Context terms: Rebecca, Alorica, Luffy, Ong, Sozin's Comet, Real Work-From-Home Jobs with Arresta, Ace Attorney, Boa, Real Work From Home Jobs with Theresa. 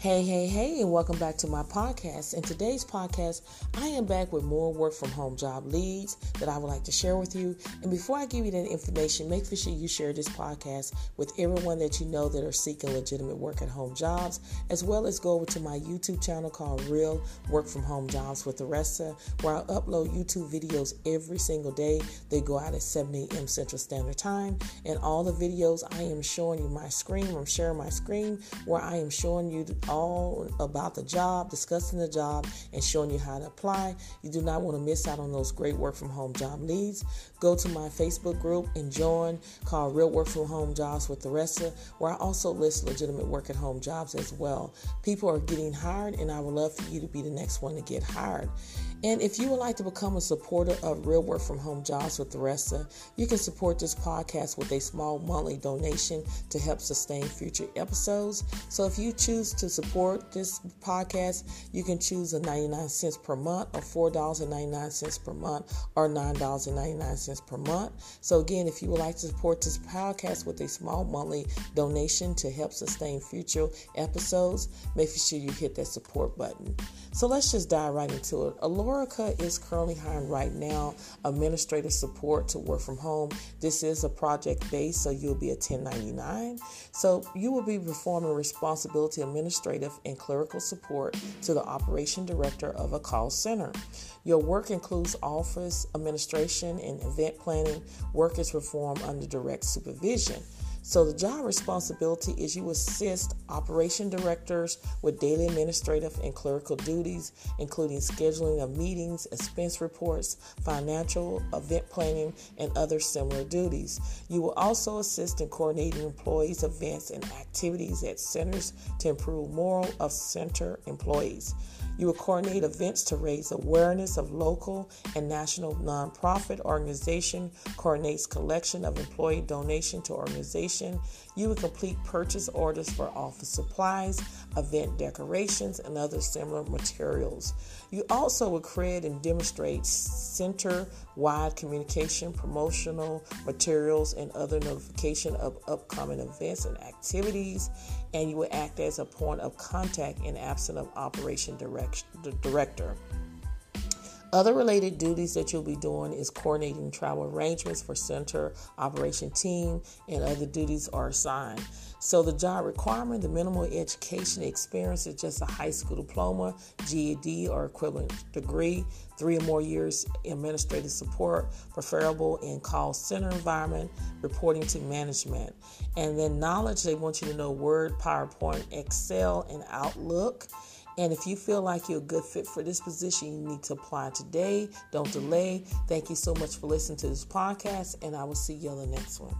Hey, and welcome back to my podcast. In today's podcast, I am back with more work-from-home job leads that I would like to share with you. And before I give you that information, make sure you share this podcast with everyone that you know that are seeking legitimate work-at-home jobs, as well as go over to my YouTube channel called Real Work-From-Home Jobs with Arresta, where I upload YouTube videos every single day. They go out at 7 a.m. Central Standard Time. And all the videos, I am showing you my screen. I'm sharing my screen where I am showing you all about the job, discussing the job, and showing you how to apply. You do not want to miss out on those great work-from-home job leads. Go to my Facebook group and join called Real Work-From-Home Jobs with Theresa, where I also list legitimate work-at-home jobs as well. People are getting hired, and I would love for you to be the next one to get hired. And if you would like to become a supporter of Real Work From Home Jobs with Theresa, you can support this podcast with a small monthly donation to help sustain future episodes. So if you choose to support this podcast, you can choose a 99 cents per month or $4.99 per month or $9.99 per month. So again, if you would like to support this podcast with a small monthly donation to help sustain future episodes, make sure you hit that support button. So let's just dive right into it. Alorica is currently hiring right now administrative support to work from home. This is a project based, so you'll be a 1099. So you will be performing responsibility administrative and clerical support to the operation director of a call center. Your work includes office administration and event planning. Work is performed under direct supervision. So the job responsibility is you assist operation directors with daily administrative and clerical duties, including scheduling of meetings, expense reports, financial, event planning, and other similar duties. You will also assist in coordinating employees' events and activities at centers to improve morale of center employees. You will coordinate events to raise awareness of local and national nonprofit organization, coordinates collection of employee donation to organization. You will complete purchase orders for office supplies, event decorations, and other similar materials. You also will create and demonstrate center-wide communication, promotional materials, and other notification of upcoming events and activities. And you will act as a point of contact in absence of operation director. Other related duties that you'll be doing is coordinating travel arrangements for center operation team, and other duties are assigned. So the job requirement, the minimal education experience is just a high school diploma, GED, or equivalent degree, 3 or more years administrative support, preferable in call center environment, reporting to management. And then knowledge, they want you to know Word, PowerPoint, Excel, and Outlook. And if you feel like you're a good fit for this position, you need to apply today. Don't delay. Thank you so much for listening to this podcast, and I will see you on the next one.